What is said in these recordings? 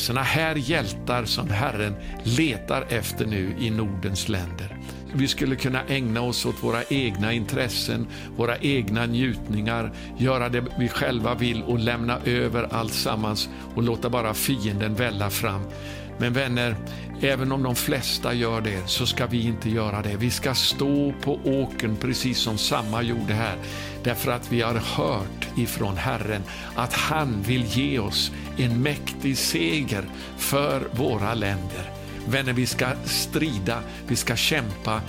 såna här hjältar som Herren letar efter nu i Nordens länder. Vi skulle kunna ägna oss åt våra egna intressen, våra egna njutningar, göra det vi själva vill och lämna över allt sammans och låta bara fienden välla fram. Men vänner, även om de flesta gör det så ska vi inte göra det. Vi ska stå på åkern precis som samma gjorde här. Därför att vi har hört ifrån Herren att han vill ge oss en mäktig seger för våra länder. Vänner, vi ska strida, vi ska kämpa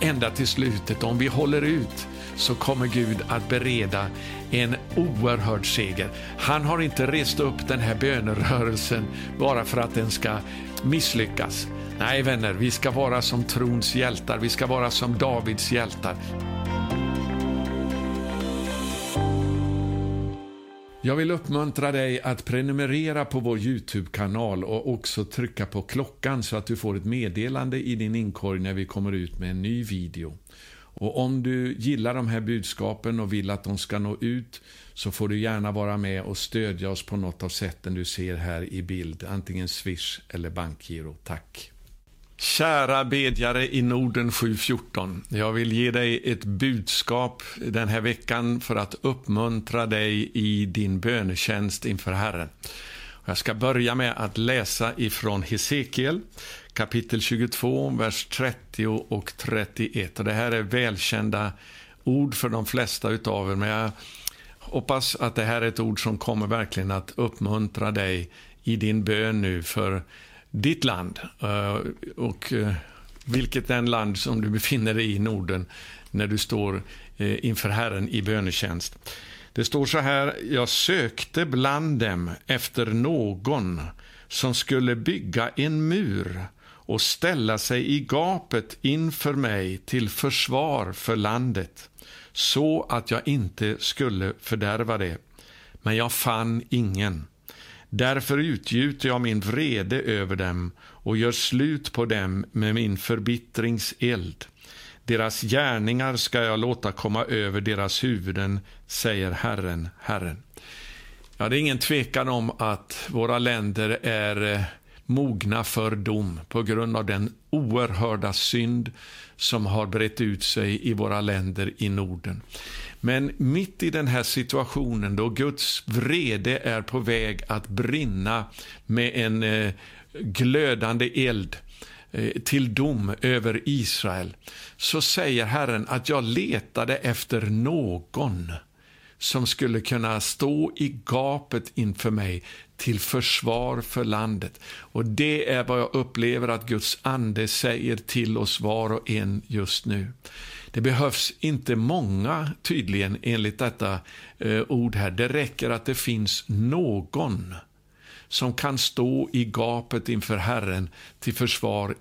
ända till slutet. Om vi håller ut så kommer Gud att bereda en oerhörd seger. Han har inte rest upp den här bönerörelsen bara för att den ska misslyckas. Nej vänner, vi ska vara som trons hjältar, vi ska vara som Davids hjältar. Jag vill uppmuntra dig att prenumerera på vår YouTube-kanal och också trycka på klockan så att du får ett meddelande i din inkorg när vi kommer ut med en ny video. Och om du gillar de här budskapen och vill att de ska nå ut så får du gärna vara med och stödja oss på något av sätten du ser här i bild. Antingen Swish eller bankgiro. Tack! Kära bedjare i Norden 714, jag vill ge dig ett budskap den här veckan för att uppmuntra dig i din bönetjänst inför Herren. Jag ska börja med att läsa ifrån Hesekiel, kapitel 22, vers 30 och 31. Och det här är välkända ord för de flesta utav er, men jag hoppas att det här är ett ord som kommer verkligen att uppmuntra dig i din bön nu för ditt land och vilket den land som du befinner dig i Norden när du står inför Herren i bönetjänst. Det står så här: jag sökte bland dem efter någon som skulle bygga en mur och ställa sig i gapet inför mig till försvar för landet så att jag inte skulle fördärva det. Men jag fann ingen. Därför utgjuter jag min vrede över dem och gör slut på dem med min förbittringseld. Deras gärningar ska jag låta komma över deras huvuden, säger Herren, Herren. Ja, det är ingen tvekan om att våra länder är mogna för dom på grund av den oerhörda synd som har brett ut sig i våra länder i Norden. Men mitt i den här situationen då Guds vrede är på väg att brinna med en glödande eld till dom över Israel, så säger Herren att jag letade efter någon som skulle kunna stå i gapet inför mig till försvar för landet. Och det är vad jag upplever att Guds ande säger till oss var och en just nu. Det behövs inte många tydligen enligt detta ord här. Det räcker att det finns någon som kan stå i gapet inför Herren till försvar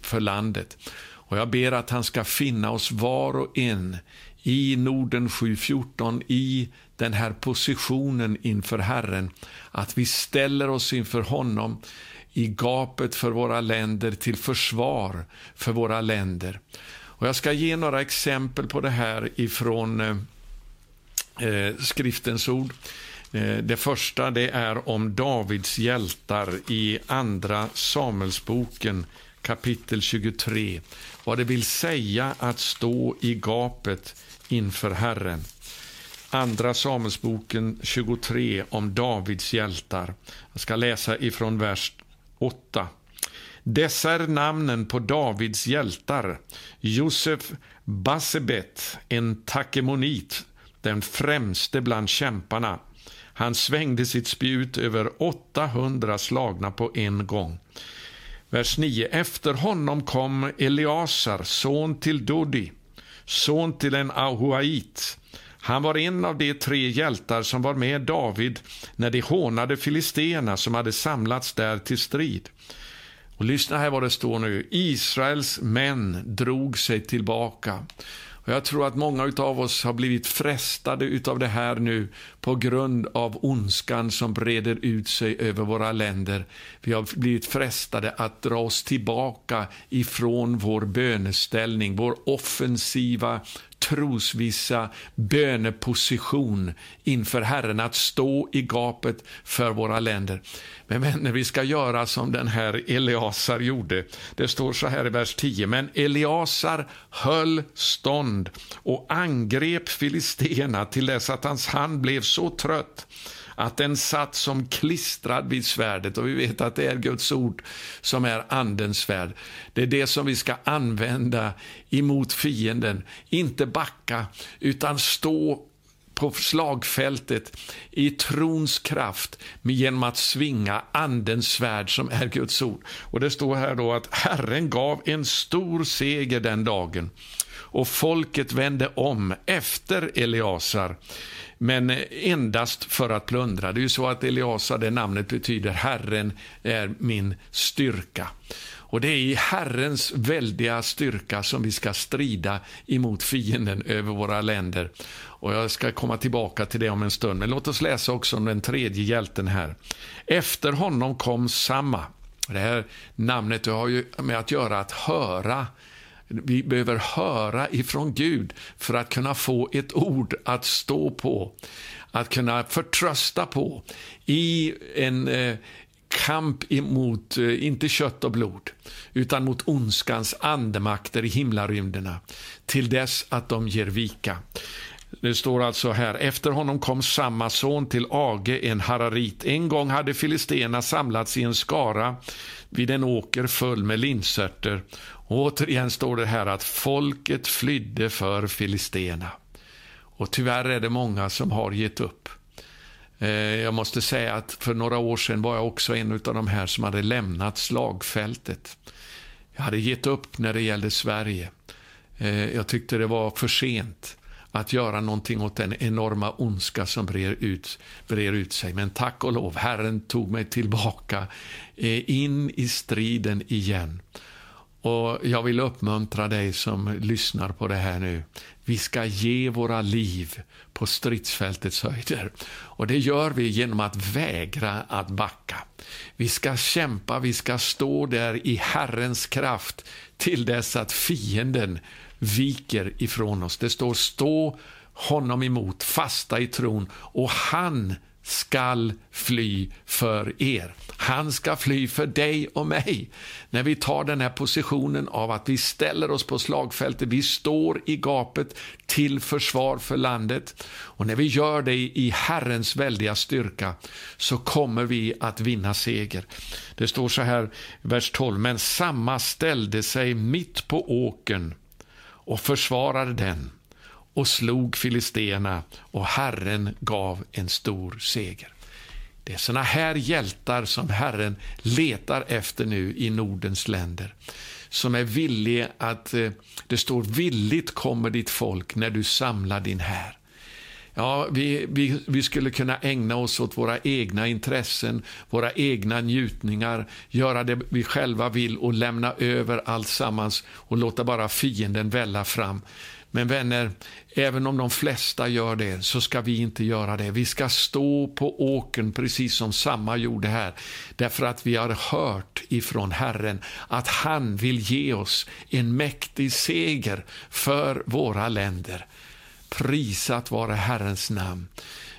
för landet. Och jag ber att han ska finna oss var och en i Norden 714 i den här positionen inför Herren, att vi ställer oss inför honom i gapet för våra länder till försvar för våra länder. Och jag ska ge några exempel på det här ifrån skriftens ord. Det första det är om Davids hjältar i andra Samuelsboken kapitel 23. Vad det vill säga att stå i gapet inför Herren. Andra Samuelsboken 23 om Davids hjältar. Jag ska läsa ifrån vers 8. Dessa är namnen på Davids hjältar. Josef Bassebet, en takemonit, den främste bland kämparna. Han svängde sitt spjut över 800 slagna på en gång. Vers 9. Efter honom kom Eleasar, son till Dodi, son till en Ahoait. Han var en av de tre hjältar som var med David när de hånade filisterna som hade samlats där till strid. Och lyssna här vad det står nu. Israels män drog sig tillbaka. Och jag tror att många av oss har blivit frestade av det här nu på grund av ondskan som breder ut sig över våra länder. Vi har blivit frestade att dra oss tillbaka ifrån vår böneställning, vår offensiva trosvissa böneposition inför Herren, att stå i gapet för våra länder. Men vänner, vi ska göra som den här Eleasar gjorde. Det står så här i vers 10. Men Eleasar höll stånd och angrep filisterna till dess att hans hand blev så trött att den satt som klistrad vid svärdet. Och vi vet att det är Guds ord som är andens svärd. Det är det som vi ska använda emot fienden. Inte backa, utan stå på slagfältet i trons kraft genom att svinga andens svärd som är Guds ord. Och det står här då att Herren gav en stor seger den dagen. Och folket vände om efter Eleasar, men endast för att plundra. Det är ju så att Eleasar, det namnet betyder Herren är min styrka. Och det är i Herrens väldiga styrka som vi ska strida emot fienden över våra länder. Och jag ska komma tillbaka till det om en stund. Men låt oss läsa också om den tredje hjälten här. Efter honom kom Samma. Det här namnet har ju med att göra att höra. Vi behöver höra ifrån Gud för att kunna få ett ord att stå på, att kunna förtrösta på i en kamp emot, inte kött och blod, utan mot ondskans andemakter i himlarymderna, till dess att de ger vika. Det står alltså här, efter honom kom Samma son till Age, en hararit. En gång hade filisterna samlats i en skara vid en åker full med linsörter. Och återigen står det här att folket flydde för filisterna. Och tyvärr är det många som har gett upp. Jag måste säga att för några år sedan var jag också en av de här som hade lämnat slagfältet. Jag hade gett upp när det gällde Sverige. Jag tyckte det var för sent att göra någonting åt den enorma ondska som brer ut sig. Men tack och lov, Herren tog mig tillbaka in i striden igen. Och jag vill uppmuntra dig som lyssnar på det här nu. Vi ska ge våra liv på stridsfältets höjder. Och det gör vi genom att vägra att backa. Vi ska kämpa, vi ska stå där i Herrens kraft till dess att fienden viker ifrån oss. Det står stå honom emot, fasta i tron, och han skall fly för er. Han ska fly för dig och mig. När vi tar den här positionen av att vi ställer oss på slagfältet, vi står i gapet till försvar för landet, och när vi gör det i Herrens väldiga styrka så kommer vi att vinna seger. Det står så här, vers 12, men Samma ställde sig mitt på åkern och försvarade den och slog filisterna, och Herren gav en stor seger. Det är såna här hjältar som Herren letar efter nu i Nordens länder, som är villig att, det står villigt kommer ditt folk när du samlar din här. Ja, vi skulle kunna ägna oss åt våra egna intressen, våra egna njutningar, göra det vi själva vill och lämna över alltsammans och låta bara fienden välla fram. Men vänner, även om de flesta gör det så ska vi inte göra det. Vi ska stå på åkern precis som Samma gjorde här. Därför att vi har hört ifrån Herren att han vill ge oss en mäktig seger för våra länder. Prisat vare Herrens namn.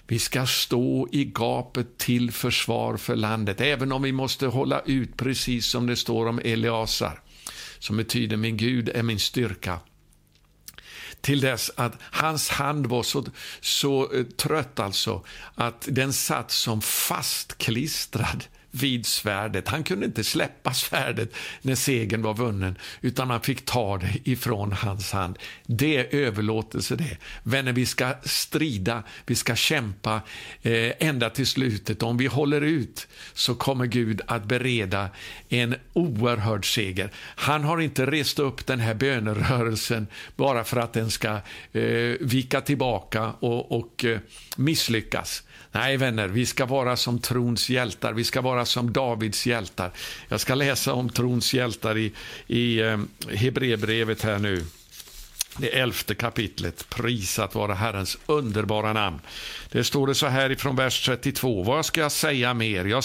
Vi ska stå i gapet till försvar för landet. Även om vi måste hålla ut, precis som det står om Eleasar, som betyder min Gud är min styrka. Till dess att hans hand var så trött alltså att den satt som fastklistrad vid svärdet. Han kunde inte släppa svärdet när segern var vunnen, utan han fick ta det ifrån hans hand. Det är överlåtelse det. Vänner, vi ska strida, vi ska kämpa ända till slutet. Om vi håller ut så kommer Gud att bereda en oerhörd seger. Han har inte rest upp den här bönerörelsen bara för att den ska vika tillbaka och misslyckas. Nej vänner, vi ska vara som trons hjältar, vi ska vara som Davids hjältar. Jag ska läsa om trons hjältar i Hebreerbrevet här nu. det 11:e kapitlet. Prisat vara Herrens underbara namn. Det står det så här ifrån vers 32. Vad ska jag säga mer? Jag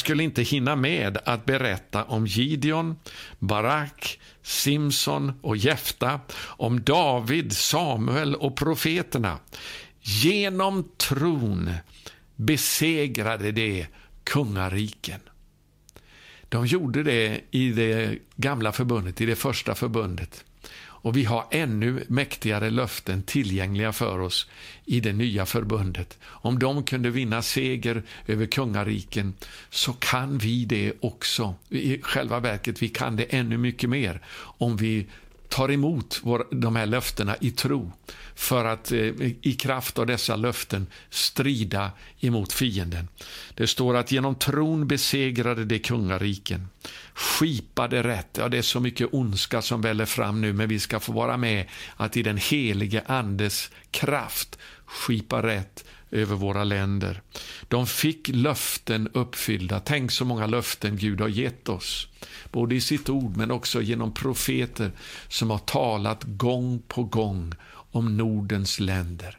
skulle inte hinna med att berätta om Gideon, Barak, Simson och Jefta, om David, Samuel och profeterna. Genom tron besegrade de kungariken. De gjorde det i det gamla förbundet, i det första förbundet. Och vi har ännu mäktigare löften tillgängliga för oss i det nya förbundet. Om de kunde vinna seger över kungariken, så kan vi det också. I själva verket, vi kan det ännu mycket mer om vi tar emot de här löftena i tro, för att i kraft av dessa löften strida emot fienden. Det står att genom tron besegrade de kungariken, skipade rätt. Ja, det är så mycket ondska som väller fram nu, men vi ska få vara med att i den helige andes kraft skipa rätt över våra länder. De fick löften uppfyllda. Tänk så många löften Gud har gett oss, både i sitt ord men också genom profeter som har talat gång på gång om Nordens länder.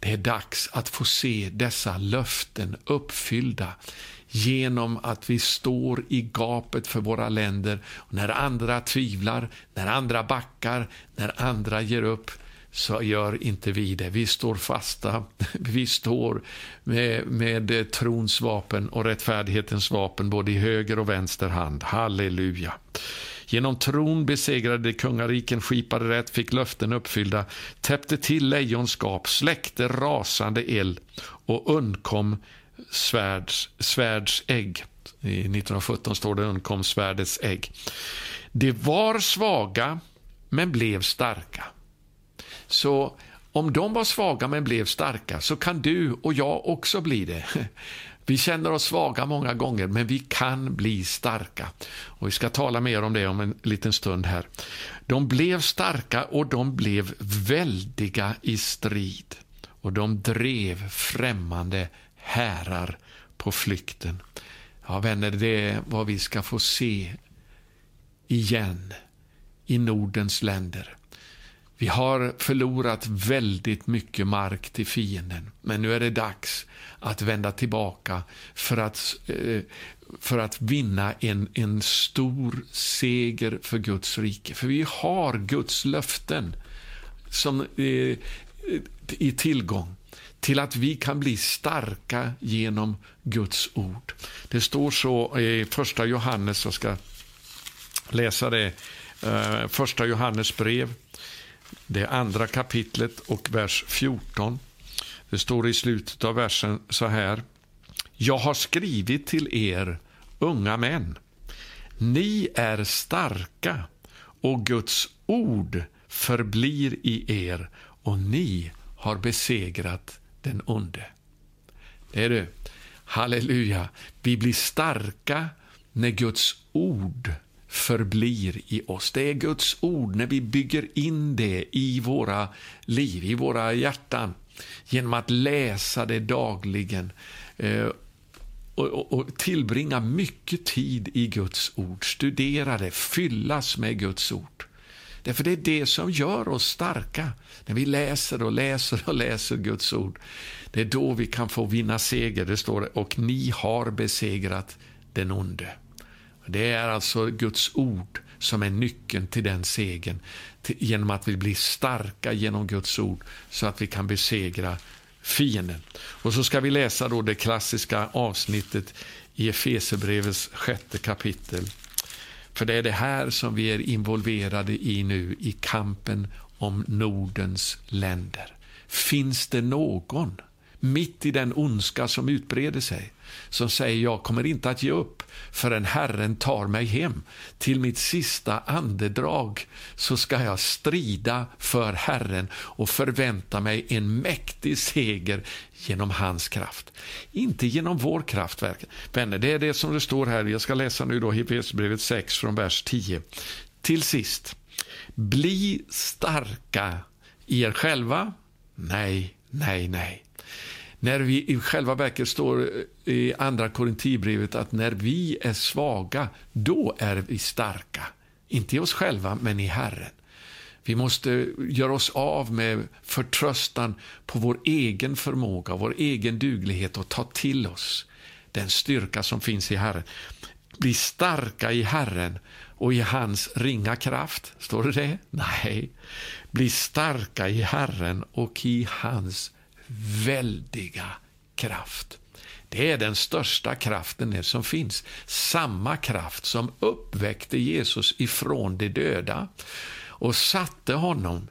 Det är dags att få se dessa löften uppfyllda genom att vi står i gapet för våra länder. Och när andra tvivlar, när andra backar, när andra ger upp, så gör inte vi det. Vi står fasta. Vi står med trons vapen och rättfärdighetens vapen, både i höger och vänster hand. Halleluja. Genom tron besegrade kungariken, skipade rätt, fick löften uppfyllda, täppte till lejonskap, släckte rasande eld och undkom svärds ägg. I 1917 står det undkom svärdets ägg. Det var svaga men blev starka. Så om de var svaga men blev starka, så kan du och jag också bli det. Vi känner oss svaga många gånger, men vi kan bli starka. Och vi ska tala mer om det om en liten stund här. De blev starka och de blev väldiga i strid. Och de drev främmande härar på flykten. Ja vänner, det är vad vi ska få se igen i Nordens länder. Vi har förlorat väldigt mycket mark till fienden, men nu är det dags att vända tillbaka för att vinna en stor seger för Guds rike. För vi har Guds löften som i tillgång till att vi kan bli starka genom Guds ord. Det står så i första Johannes, jag ska läsa det, första Johannes brev. Det andra kapitlet och vers 14. Det står i slutet av versen så här. Jag har skrivit till er unga män. Ni är starka och Guds ord förblir i er och ni har besegrat den onde. Det är du. Halleluja. Vi blir starka när Guds ord förblir i oss. Det är Guds ord, när vi bygger in det i våra liv, i våra hjärtan, genom att läsa det dagligen och tillbringa mycket tid i Guds ord, studera det, fyllas med Guds ord. Därför det är det som gör oss starka. När vi läser och läser och läser Guds ord, det är då vi kan få vinna seger. Det står det, och ni har besegrat den onde. Det är alltså Guds ord som är nyckeln till den segern, genom att vi blir starka genom Guds ord, så att vi kan besegra fienden. Och så ska vi läsa då det klassiska avsnittet i Efeserbrevets 6:e kapitel. För det är det här som vi är involverade i nu, i kampen om Nordens länder. Finns det någon mitt i den ondska som utbreder sig, som säger jag kommer inte att ge upp förrän Herren tar mig hem? Till mitt sista andedrag så ska jag strida för Herren och förvänta mig en mäktig seger genom hans kraft. Inte genom vår kraft, vänner. Det är det som det står här. Jag ska läsa nu då Hebreerbrevet 6 från vers 10. Till sist, bli starka i er själva. Nej, nej, nej. När vi i själva verket, står i andra Korinthierbrevet, att när vi är svaga, då är vi starka. Inte i oss själva, men i Herren. Vi måste göra oss av med förtröstan på vår egen förmåga, vår egen duglighet, och ta till oss den styrka som finns i Herren. Bli starka i Herren och i hans ringa kraft. Står det det? Nej. Bli starka i Herren och i hans väldiga kraft. Det är den största kraften som finns. Samma kraft som uppväckte Jesus ifrån de döda och satte honom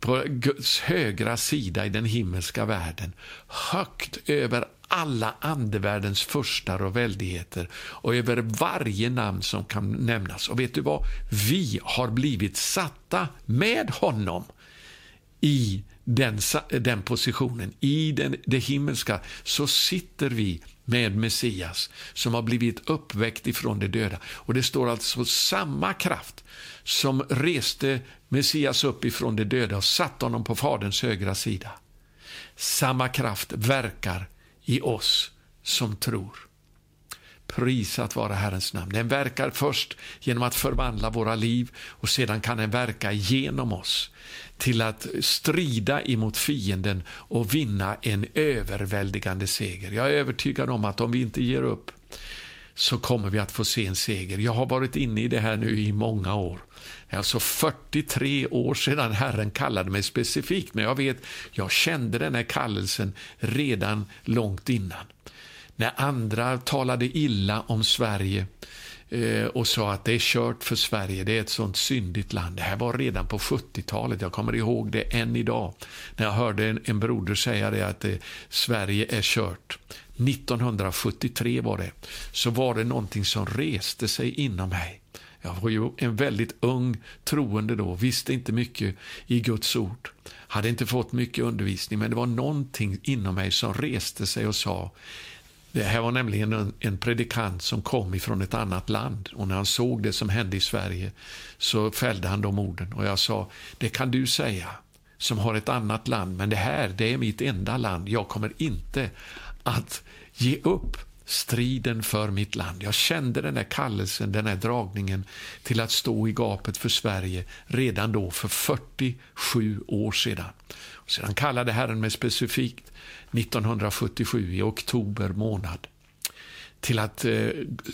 på Guds högra sida i den himmelska världen, högt över alla andevärldens furstar och väldigheter och över varje namn som kan nämnas. Och vet du vad? Vi har blivit satta med honom i den positionen, i det himmelska. Så sitter vi med Messias som har blivit uppväckt ifrån de döda. Och det står alltså samma kraft som reste Messias upp ifrån de döda och satt honom på Faderns högra sida. Samma kraft verkar i oss som tror. Prisat vara Herrens namn. Den verkar först genom att förvandla våra liv, och sedan kan den verka genom oss till att strida emot fienden och vinna en överväldigande seger. Jag är övertygad om att om vi inte ger upp så kommer vi att få se en seger. Jag har varit inne i det här nu i många år. Alltså 43 år sedan Herren kallade mig specifikt, men jag kände den här kallelsen redan långt innan. När andra talade illa om Sverige och sa att det är kört för Sverige, det är ett sånt syndigt land. Det här var redan på 70-talet, jag kommer ihåg det än idag. När jag hörde en broder säga det, att Sverige är kört. 1973 var det. Så var det någonting som reste sig inom mig. Jag var ju en väldigt ung troende då, visste inte mycket i Guds ord, hade inte fått mycket undervisning, men det var någonting inom mig som reste sig och sa. Det här var nämligen en predikant som kom ifrån ett annat land, och när han såg det som hände i Sverige så fällde han de orden, och jag sa, det kan du säga som har ett annat land, men det här, det är mitt enda land. Jag kommer inte att ge upp striden för mitt land. Jag kände den där kallelsen, den där dragningen till att stå i gapet för Sverige redan då för 47 år sedan. Och sedan kallade Herren mig specifikt 1977 i oktober månad till att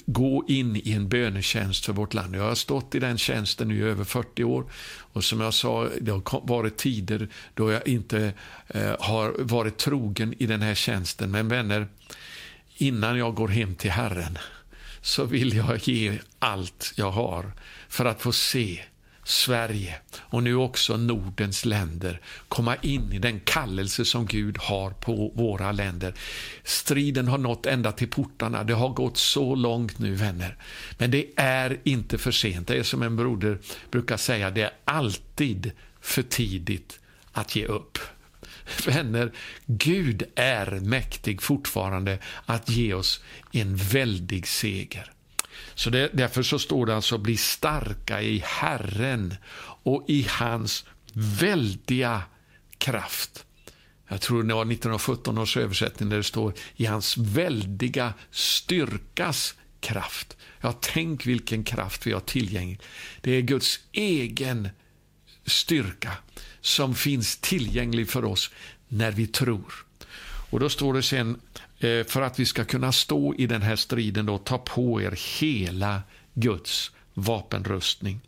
gå in i en bönetjänst för vårt land. Jag har stått i den tjänsten nu i över 40 år, och som jag sa, det har varit tider då jag inte har varit trogen i den här tjänsten. Men vänner, innan jag går hem till Herren så vill jag ge allt jag har för att få se Sverige och nu också Nordens länder komma in i den kallelse som Gud har på våra länder. Striden har nått ända till portarna. Det har gått så långt nu, vänner. Men det är inte för sent. Det är som en broder brukar säga, det är alltid för tidigt att ge upp. Vänner, Gud är mäktig fortfarande att ge oss en väldig seger. Så därför så står det alltså, bli starka i Herren och i hans väldiga kraft. Jag tror det var 1917 års översättning där det står i hans väldiga styrkas kraft. Ja, tänk vilken kraft vi har tillgänglig. Det är Guds egen styrka som finns tillgänglig för oss när vi tror. Och då står det sen, för att vi ska kunna stå i den här striden då, ta på er hela Guds vapenrustning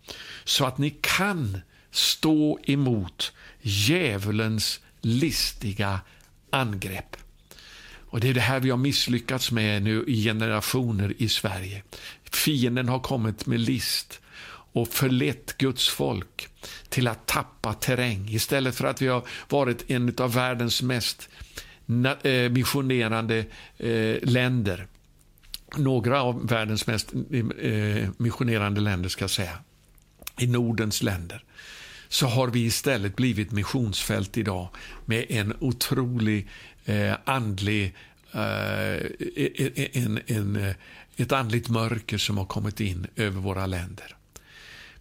så att ni kan stå emot djävulens listiga angrepp. Och det är det här vi har misslyckats med nu i generationer i Sverige. Fienden har kommit med list och förlett Guds folk till att tappa terräng. Istället för att vi har varit en av världens mest missionerande länder. Några av världens mest missionerande länder, ska jag säga. I Nordens länder. Så har vi istället blivit missionsfält idag med en otrolig andlig ett andligt mörker som har kommit in över våra länder.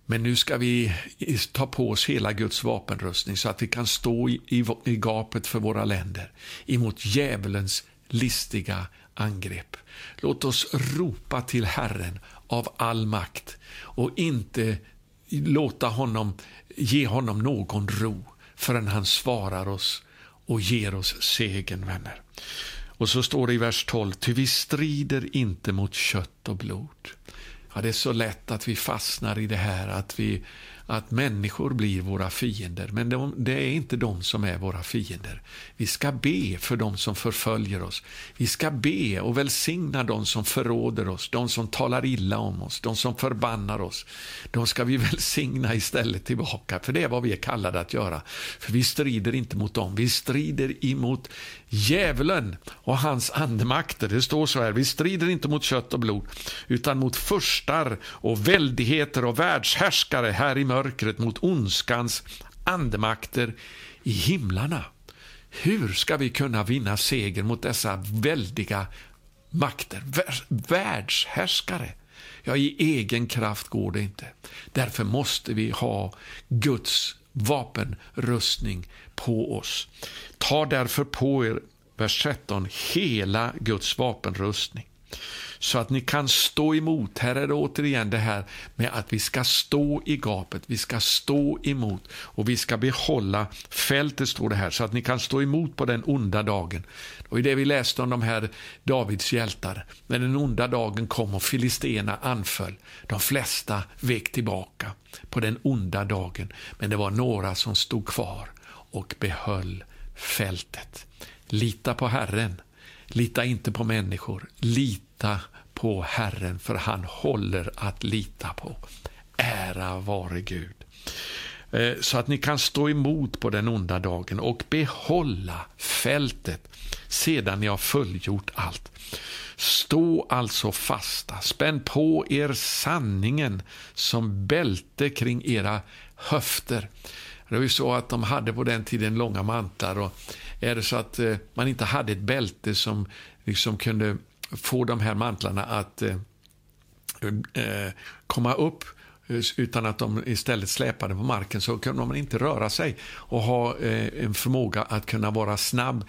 Men nu ska vi ta på oss hela Guds vapenrustning så att vi kan stå i gapet för våra länder emot djävulens listiga angrepp. Låt oss ropa till Herren av all makt och inte ge honom någon ro förrän han svarar oss och ger oss segern, vänner. Och så står det i vers 12, ty vi strider inte mot kött och blod. Ja, det är så lätt att vi fastnar i det här, att människor blir våra fiender. Men det är inte de som är våra fiender. Vi ska be för de som förföljer oss. Vi ska be och välsigna de som förråder oss, de som talar illa om oss, de som förbannar oss. De ska vi välsigna istället tillbaka, för det är vad vi är kallade att göra. För vi strider inte mot dem, vi strider emot djävulen och hans andemakter. Det står så här, vi strider inte mot kött och blod, utan mot furstar och väldigheter och världshärskare här i mörkret, mot ondskans andemakter i himlarna. Hur ska vi kunna vinna seger mot dessa väldiga makter, världshärskare? Ja, i egen kraft går det inte. Därför måste vi ha Guds vapenrustning på oss. Ta därför på er, vers 13, hela Guds vapenrustning, så att ni kan stå emot. Här är det återigen det här med att vi ska stå i gapet, vi ska stå emot och vi ska behålla fältet, står det här, så att ni kan stå emot på den onda dagen. Och i det vi läste om de här Davids hjältar, när den onda dagen kom och filisterna anföll, de flesta vek tillbaka på den onda dagen, men det var några som stod kvar och behöll fältet. Lita på Herren, lita inte på människor, lita på Herren, för han håller att lita på. Ära vare Gud. Så att ni kan stå emot på den onda dagen och behålla fältet sedan ni har fullgjort allt. Stå alltså fasta, spänn på er sanningen som bälte kring era höfter. Det var ju så att de hade på den tiden långa mantlar, och är det så att man inte hade ett bälte som liksom kunde få de här mantlarna att komma upp, utan att de istället släpade på marken, så kunde man inte röra sig och ha en förmåga att kunna vara snabb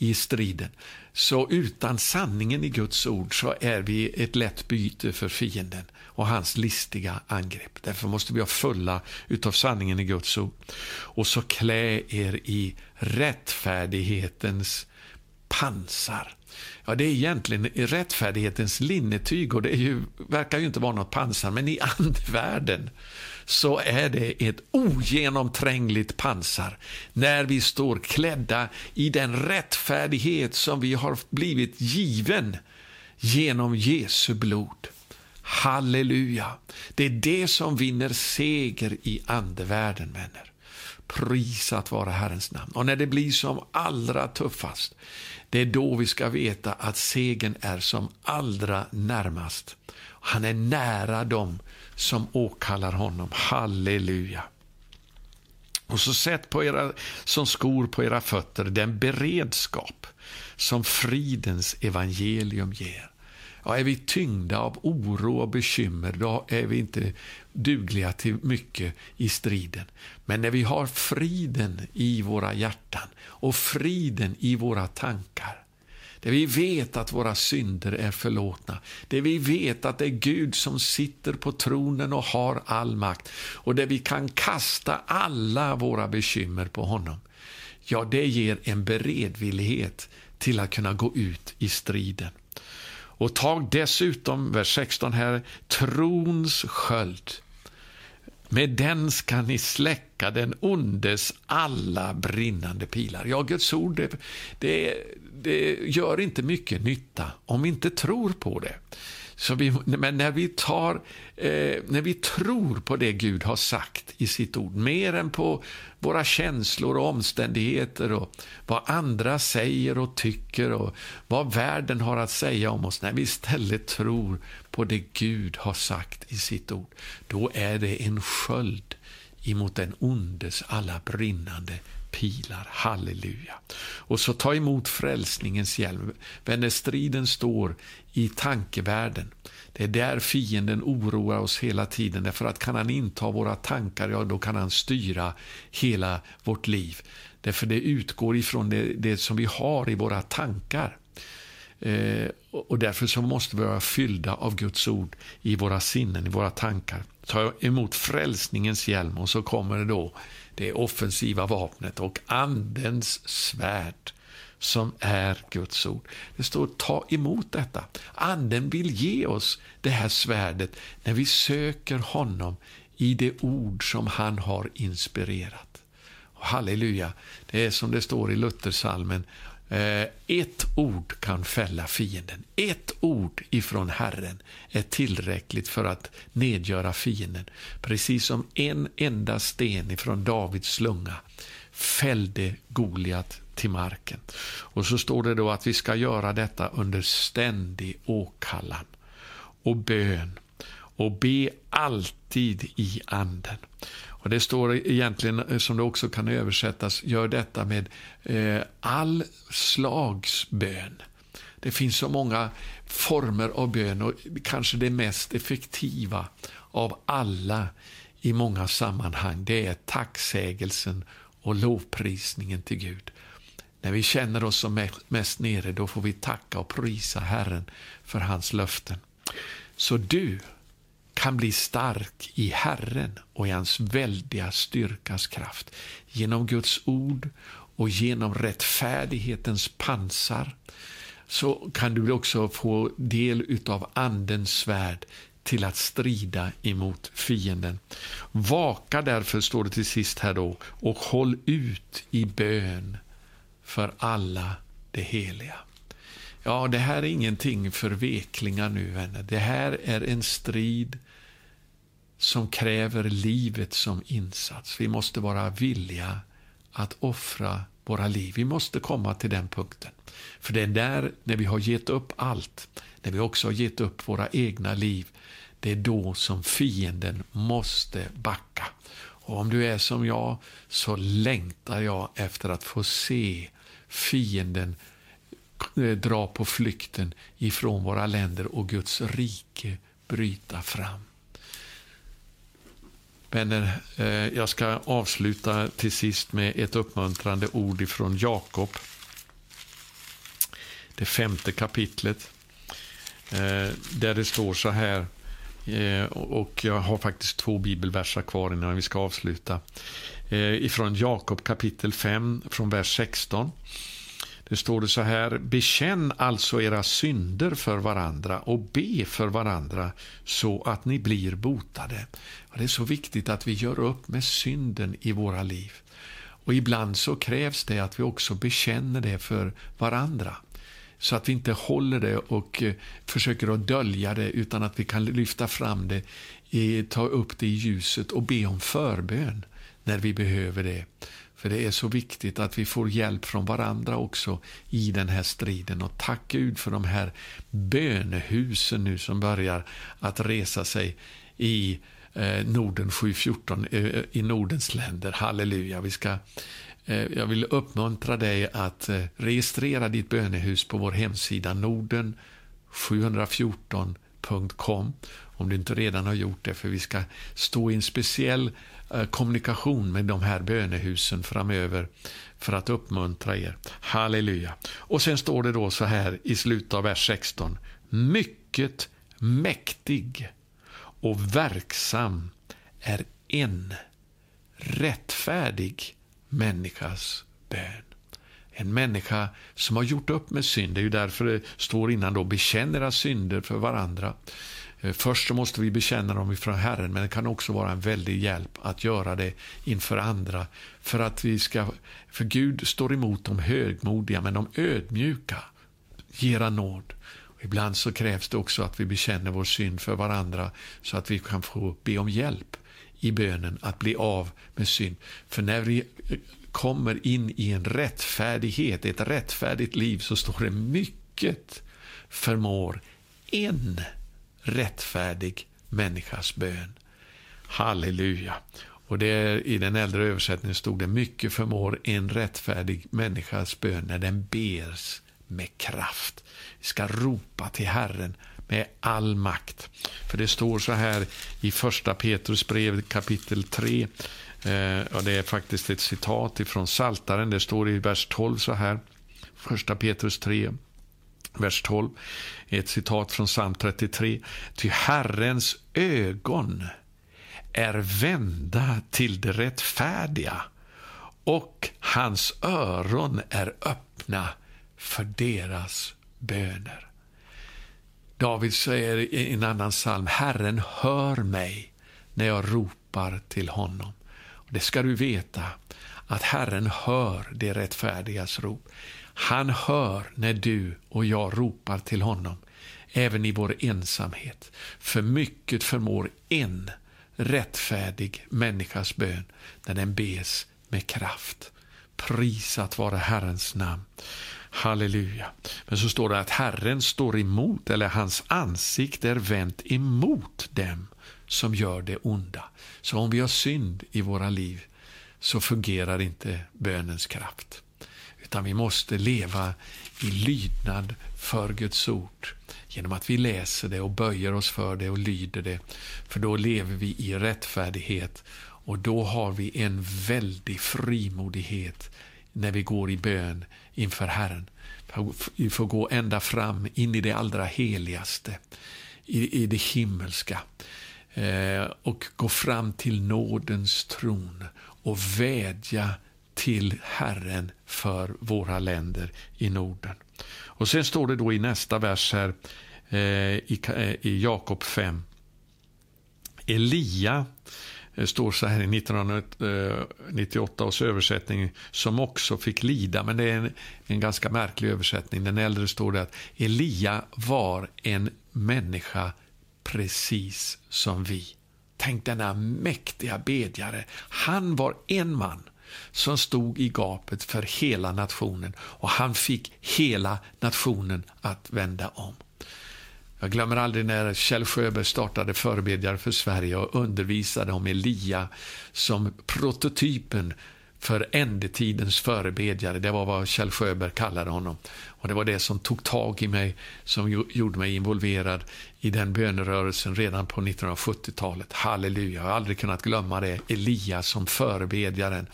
i striden. Så utan sanningen i Guds ord så är vi ett lätt byte för fienden och hans listiga angrepp. Därför måste vi ha fulla utav sanningen i Guds ord. Och så klä er i rättfärdighetens pansar. Ja, det är egentligen i rättfärdighetens linnetyg, och det är verkar ju inte vara något pansar, men i andvärlden så är det ett ogenomträngligt pansar när vi står klädda i den rättfärdighet som vi har blivit given genom Jesu blod. Halleluja! Det är det som vinner seger i andevärlden, vänner. Prisat vara Herrens namn. Och när det blir som allra tuffast, det är då vi ska veta att segern är som allra närmast. Han är nära dem som åkallar honom. Halleluja! Och så sätt på era, som skor på era fötter, den beredskap som fridens evangelium ger. Ja, är vi tyngda av oro och bekymmer, då är vi inte dugliga till mycket i striden. Men när vi har friden i våra hjärtan och friden i våra tankar, där vi vet att våra synder är förlåtna, där vi vet att det är Gud som sitter på tronen och har all makt, och där vi kan kasta alla våra bekymmer på honom, ja, det ger en beredvillighet till att kunna gå ut i striden. Och tag dessutom, vers 16 här, trons sköld. Med den ska ni släcka den ondes alla brinnande pilar. Ja, Guds ord, det gör inte mycket nytta om vi inte tror på det. Men när vi tror på det Gud har sagt i sitt ord, mer än på våra känslor och omständigheter och vad andra säger och tycker och vad världen har att säga om oss, när vi istället tror på det Gud har sagt i sitt ord, då är det en sköld emot den ondes alla brinnande pilar. Halleluja! Och så ta emot frälsningens hjälm. När striden står i tankevärlden, det är där fienden oroar oss hela tiden, därför att kan han inta våra tankar, ja, då kan han styra hela vårt liv, därför det utgår ifrån det som vi har i våra tankar. Och därför så måste vi vara fyllda av Guds ord i våra sinnen, i våra tankar. Ta emot frälsningens hjälm, och så kommer det då det offensiva vapnet och andens svärd som är Guds ord. Det står ta emot detta. Anden vill ge oss det här svärdet när vi söker honom i det ord som han har inspirerat. Och halleluja, det är som det står i Luthersalmen. Ett ord kan fälla fienden. Ett ord ifrån Herren är tillräckligt för att nedgöra fienden. Precis som en enda sten ifrån Davids slunga fällde Goliat till marken. Och så står det då att vi ska göra detta under ständig åkallan och bön, och be alltid i anden. Och det står egentligen, som det också kan översättas, gör detta med all slags bön. Det finns så många former av bön, och kanske det mest effektiva av alla i många sammanhang, det är tacksägelsen och lovprisningen till Gud. När vi känner oss som mest nere, då får vi tacka och prisa Herren för hans löften. Så du kan bli stark i Herren och i hans väldiga styrkas kraft. Genom Guds ord och genom rättfärdighetens pansar så kan du också få del av andens svärd till att strida emot fienden. Vaka därför, står det till sist här då, och håll ut i bön för alla det heliga. Ja, det här är ingenting för veklingar nu, vänner. Det här är en strid som kräver livet som insats. Vi måste vara villiga att offra våra liv. Vi måste komma till den punkten. För det är där, när vi har gett upp allt, när vi också har gett upp våra egna liv, det är då som fienden måste backa. Och om du är som jag, så längtar jag efter att få se fienden dra på flykten ifrån våra länder och Guds rike bryta fram. Vänner, jag ska avsluta till sist med ett uppmuntrande ord ifrån Jakob, det 5:e kapitlet, där det står så här, och jag har faktiskt 2 bibelversar kvar innan vi ska avsluta, ifrån Jakob kapitel 5 från vers 16. Det står det så här: bekänn alltså era synder för varandra och be för varandra så att ni blir botade. Och det är så viktigt att vi gör upp med synden i våra liv. Och ibland så krävs det att vi också bekänner det för varandra, så att vi inte håller det och försöker att dölja det, utan att vi kan lyfta fram det, ta upp det i ljuset och be om förbön när vi behöver det. För det är så viktigt att vi får hjälp från varandra också i den här striden. Och tack Gud för de här bönehusen nu som börjar att resa sig i Norden 714 i Nordens länder. Halleluja! Jag vill uppmuntra dig att registrera ditt bönehus på vår hemsida Norden714.com, om du inte redan har gjort det, för vi ska stå i en speciell kommunikation med de här bönehusen framöver för att uppmuntra er. Halleluja. Och sen står det då så här i slutet av vers 16: mycket mäktig och verksam är en rättfärdig människas bön. En människa som har gjort upp med synd. Det är ju därför det står innan då: bekänn era synder för varandra. Först så måste vi bekänna dem ifrån Herren, men det kan också vara en väldig hjälp att göra det inför andra, för Gud står emot de högmodiga, men de ödmjuka ger han nåd. Och ibland så krävs det också att vi bekänner vår synd för varandra, så att vi kan få be om hjälp i bönen att bli av med synd. För när vi kommer in i en rättfärdighet, ett rättfärdigt liv, så står det mycket förmår en rättfärdig människas bön. Halleluja. Och i den äldre översättningen stod det: mycket förmår en rättfärdig människas bön när den bers med kraft. Vi ska ropa till Herren med all makt. För det står så här i första Petrus brev kapitel 3. Och det är faktiskt ett citat ifrån Saltaren. Det står i vers 12 så här. Första Petrus 3 vers 12, ett citat från psalm 33. Ty Herrens ögon är vända till det rättfärdiga och hans öron är öppna för deras böner. David säger i en annan psalm, Herren hör mig när jag ropar till honom. Och det ska du veta, att Herren hör det rättfärdigas rop. Han hör när du och jag ropar till honom, även i vår ensamhet. För mycket förmår en rättfärdig människas bön när den bes med kraft. Prisat vara Herrens namn. Halleluja. Men så står det att Herren står emot, eller hans ansikte är vänt emot dem som gör det onda. Så om vi har synd i våra liv så fungerar inte bönens kraft. Utan vi måste leva i lydnad för Guds ord genom att vi läser det och böjer oss för det och lyder det. För då lever vi i rättfärdighet och då har vi en väldig frimodighet när vi går i bön inför Herren. Vi får gå ända fram in i det allra heligaste, i det himmelska, och gå fram till nådens tron och vädja till Herren för våra länder i Norden. Och sen står det då i nästa vers här i Jakob 5. Elia står så här i 1998 års översättning, som också fick lida, men det är en ganska märklig översättning. Den äldre står det att Elia var en människa precis som vi. Tänk denna mäktiga bedjare. Han var en man som stod i gapet för hela nationen, och han fick hela nationen att vända om. Jag glömmer aldrig när Kjell Sjöberg startade Förebedjare för Sverige och undervisade om Elia som prototypen för ändetidens förebedjare. Det var vad Kjell Sjöberg kallade honom. Och det var det som tog tag i mig, som gjorde mig involverad i den bönerörelsen redan på 1970-talet. Halleluja, jag har aldrig kunnat glömma det. Elia som förebedjaren,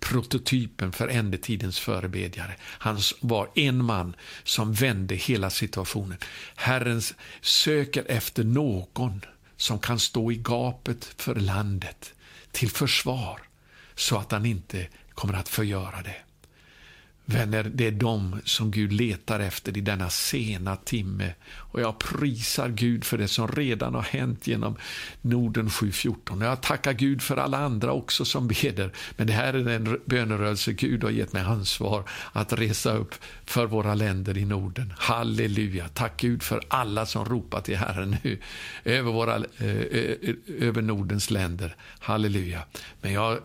prototypen för ändetidens förebedjare. Han var en man som vände hela situationen. Herren söker efter någon som kan stå i gapet för landet till försvar, så att han inte kommer att förgöra det. Vänner, det är de som Gud letar efter i denna sena timme. Och jag prisar Gud för det som redan har hänt genom Norden 714. Jag tackar Gud för alla andra också som beder. Men det här är den bönerörelse Gud har gett mig ansvar att resa upp för våra länder i Norden. Halleluja. Tack Gud för alla som ropar till Herren nu över Nordens länder. Halleluja. Men jag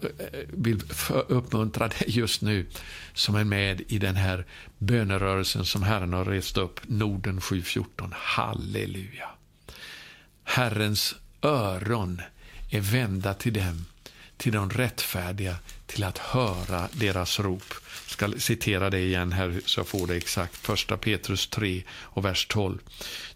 vill uppmuntra dig just nu som är med i den här bönerörelsen som Herren har rest upp, Norden 714. Halleluja. Herrens öron är vända till dem, till de rättfärdiga, till att höra deras rop. Jag ska citera det igen här så jag får det exakt. Första Petrus 3 och vers 12.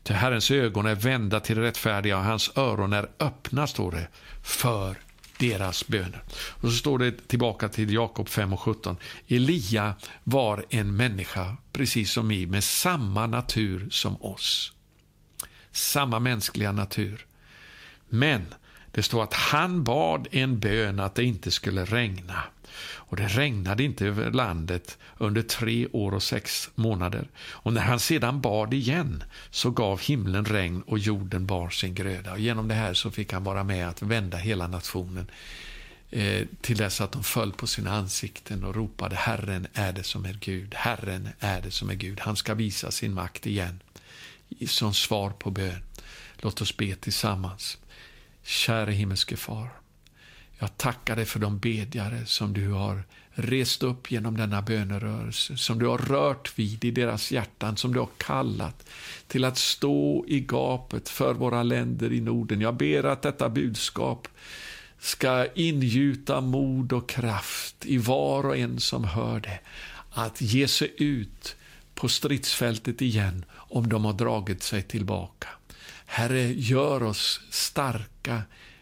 Till Herrens ögon är vända till rättfärdiga och hans öron är öppna, står det, för deras böner. Och så står det tillbaka till Jakob 5 och 17. Elia var en människa precis som vi, med samma natur som oss. Samma mänskliga natur. Men det står att han bad en bön att det inte skulle regna. Och det regnade inte över landet under 3 år och 6 månader. Och när han sedan bad igen så gav himlen regn och jorden bar sin gröda. Och genom det här så fick han vara med att vända hela nationen till dess att de föll på sina ansikten och ropade, Herren är det som är Gud, Herren är det som är Gud. Han ska visa sin makt igen som svar på bön. Låt oss be tillsammans. Kära himmelske far, jag tackar dig för de bedjare som du har rest upp genom denna bönerörelse, som du har rört vid i deras hjärtan, som du har kallat till att stå i gapet för våra länder i Norden. Jag ber att detta budskap ska ingjuta mod och kraft i var och en som hör det, att ge sig ut på stridsfältet igen om de har dragit sig tillbaka. Herre, gör oss starka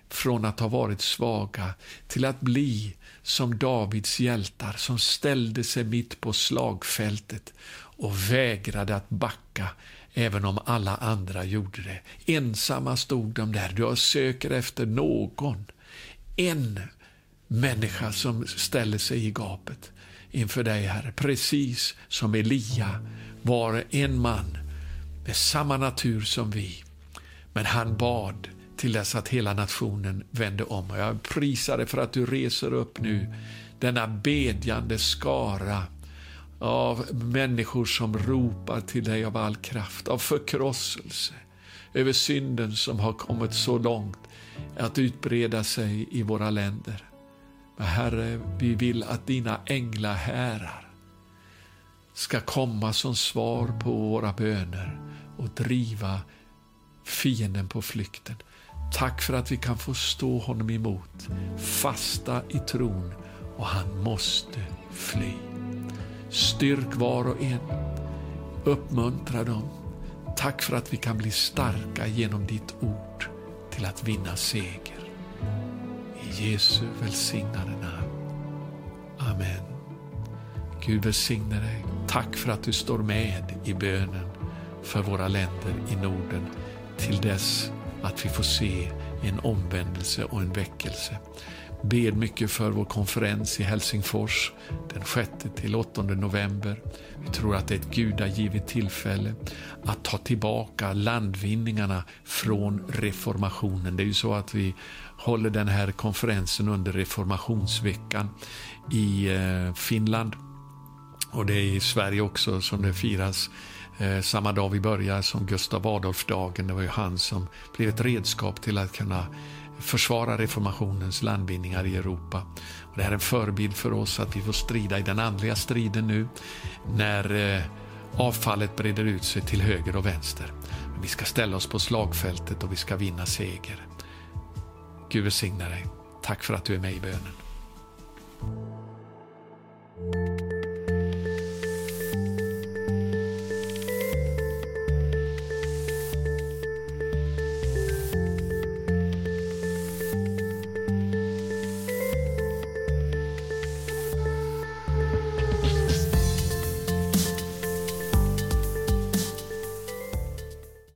från att ha varit svaga till att bli som Davids hjältar som ställde sig mitt på slagfältet och vägrade att backa även om alla andra gjorde det. Ensamma stod de där. Jag söker efter någon. En människa som ställer sig i gapet inför dig, Herre. Precis som Elia var en man med samma natur som vi. Men han bad till dess att hela nationen vände om. Och jag prisar dig för att du reser upp nu denna bedjande skara av människor som ropar till dig av all kraft, av förkrosselse över synden som har kommit så långt att utbreda sig i våra länder. Men Herre, vi vill att dina ängla härar ska komma som svar på våra böner och driva fienden på flykten. Tack för att vi kan få stå honom emot, fasta i tron, och han måste fly. Styrk var och en, uppmuntra dem. Tack för att vi kan bli starka genom ditt ord till att vinna seger. I Jesu välsignade namn. Amen. Gud välsigne dig. Tack för att du står med i bönen för våra länder i Norden till dess att vi får se en omvändelse och en väckelse. Bed mycket för vår konferens i Helsingfors den 6-8 november. Vi tror att det är ett gudagivet tillfälle att ta tillbaka landvinningarna från reformationen. Det är ju så att vi håller den här konferensen under reformationsveckan i Finland. Och det är i Sverige också som det firas samma dag vi börjar som Gustav Adolfsdagen. Det var ju han som blev ett redskap till att kunna försvara reformationens landvinningar i Europa. Och det här är en förebild för oss att vi får strida i den andliga striden nu när avfallet breder ut sig till höger och vänster. Men vi ska ställa oss på slagfältet och vi ska vinna seger. Gud välsigna dig. Tack för att du är med i bönen.